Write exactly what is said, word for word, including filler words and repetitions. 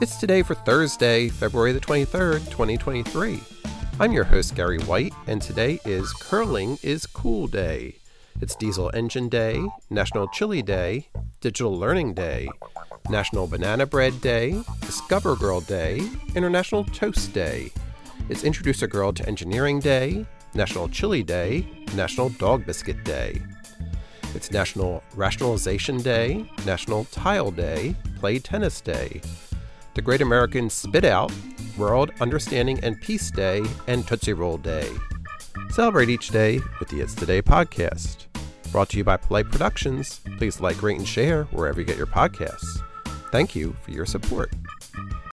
It's Today for Thursday, February the twenty-third, twenty twenty-three. I'm your host, Gary White, and today is Curling is Cool Day. It's Diesel Engine Day, National Chili Day, Digital Learning Day, National Banana Bread Day, Discover Girl Day, International Toast Day. It's Introduce a Girl to Engineering Day, National Chili Day, National Dog Biscuit Day. It's National Rationalization Day, National Tile Day, Play Tennis Day, the Great American Spit Out, World Understanding and Peace Day, and Tootsie Roll Day. Celebrate each day with the It's Today podcast. Brought to you by Polite Productions. Please like, rate, and share wherever you get your podcasts. Thank you for your support.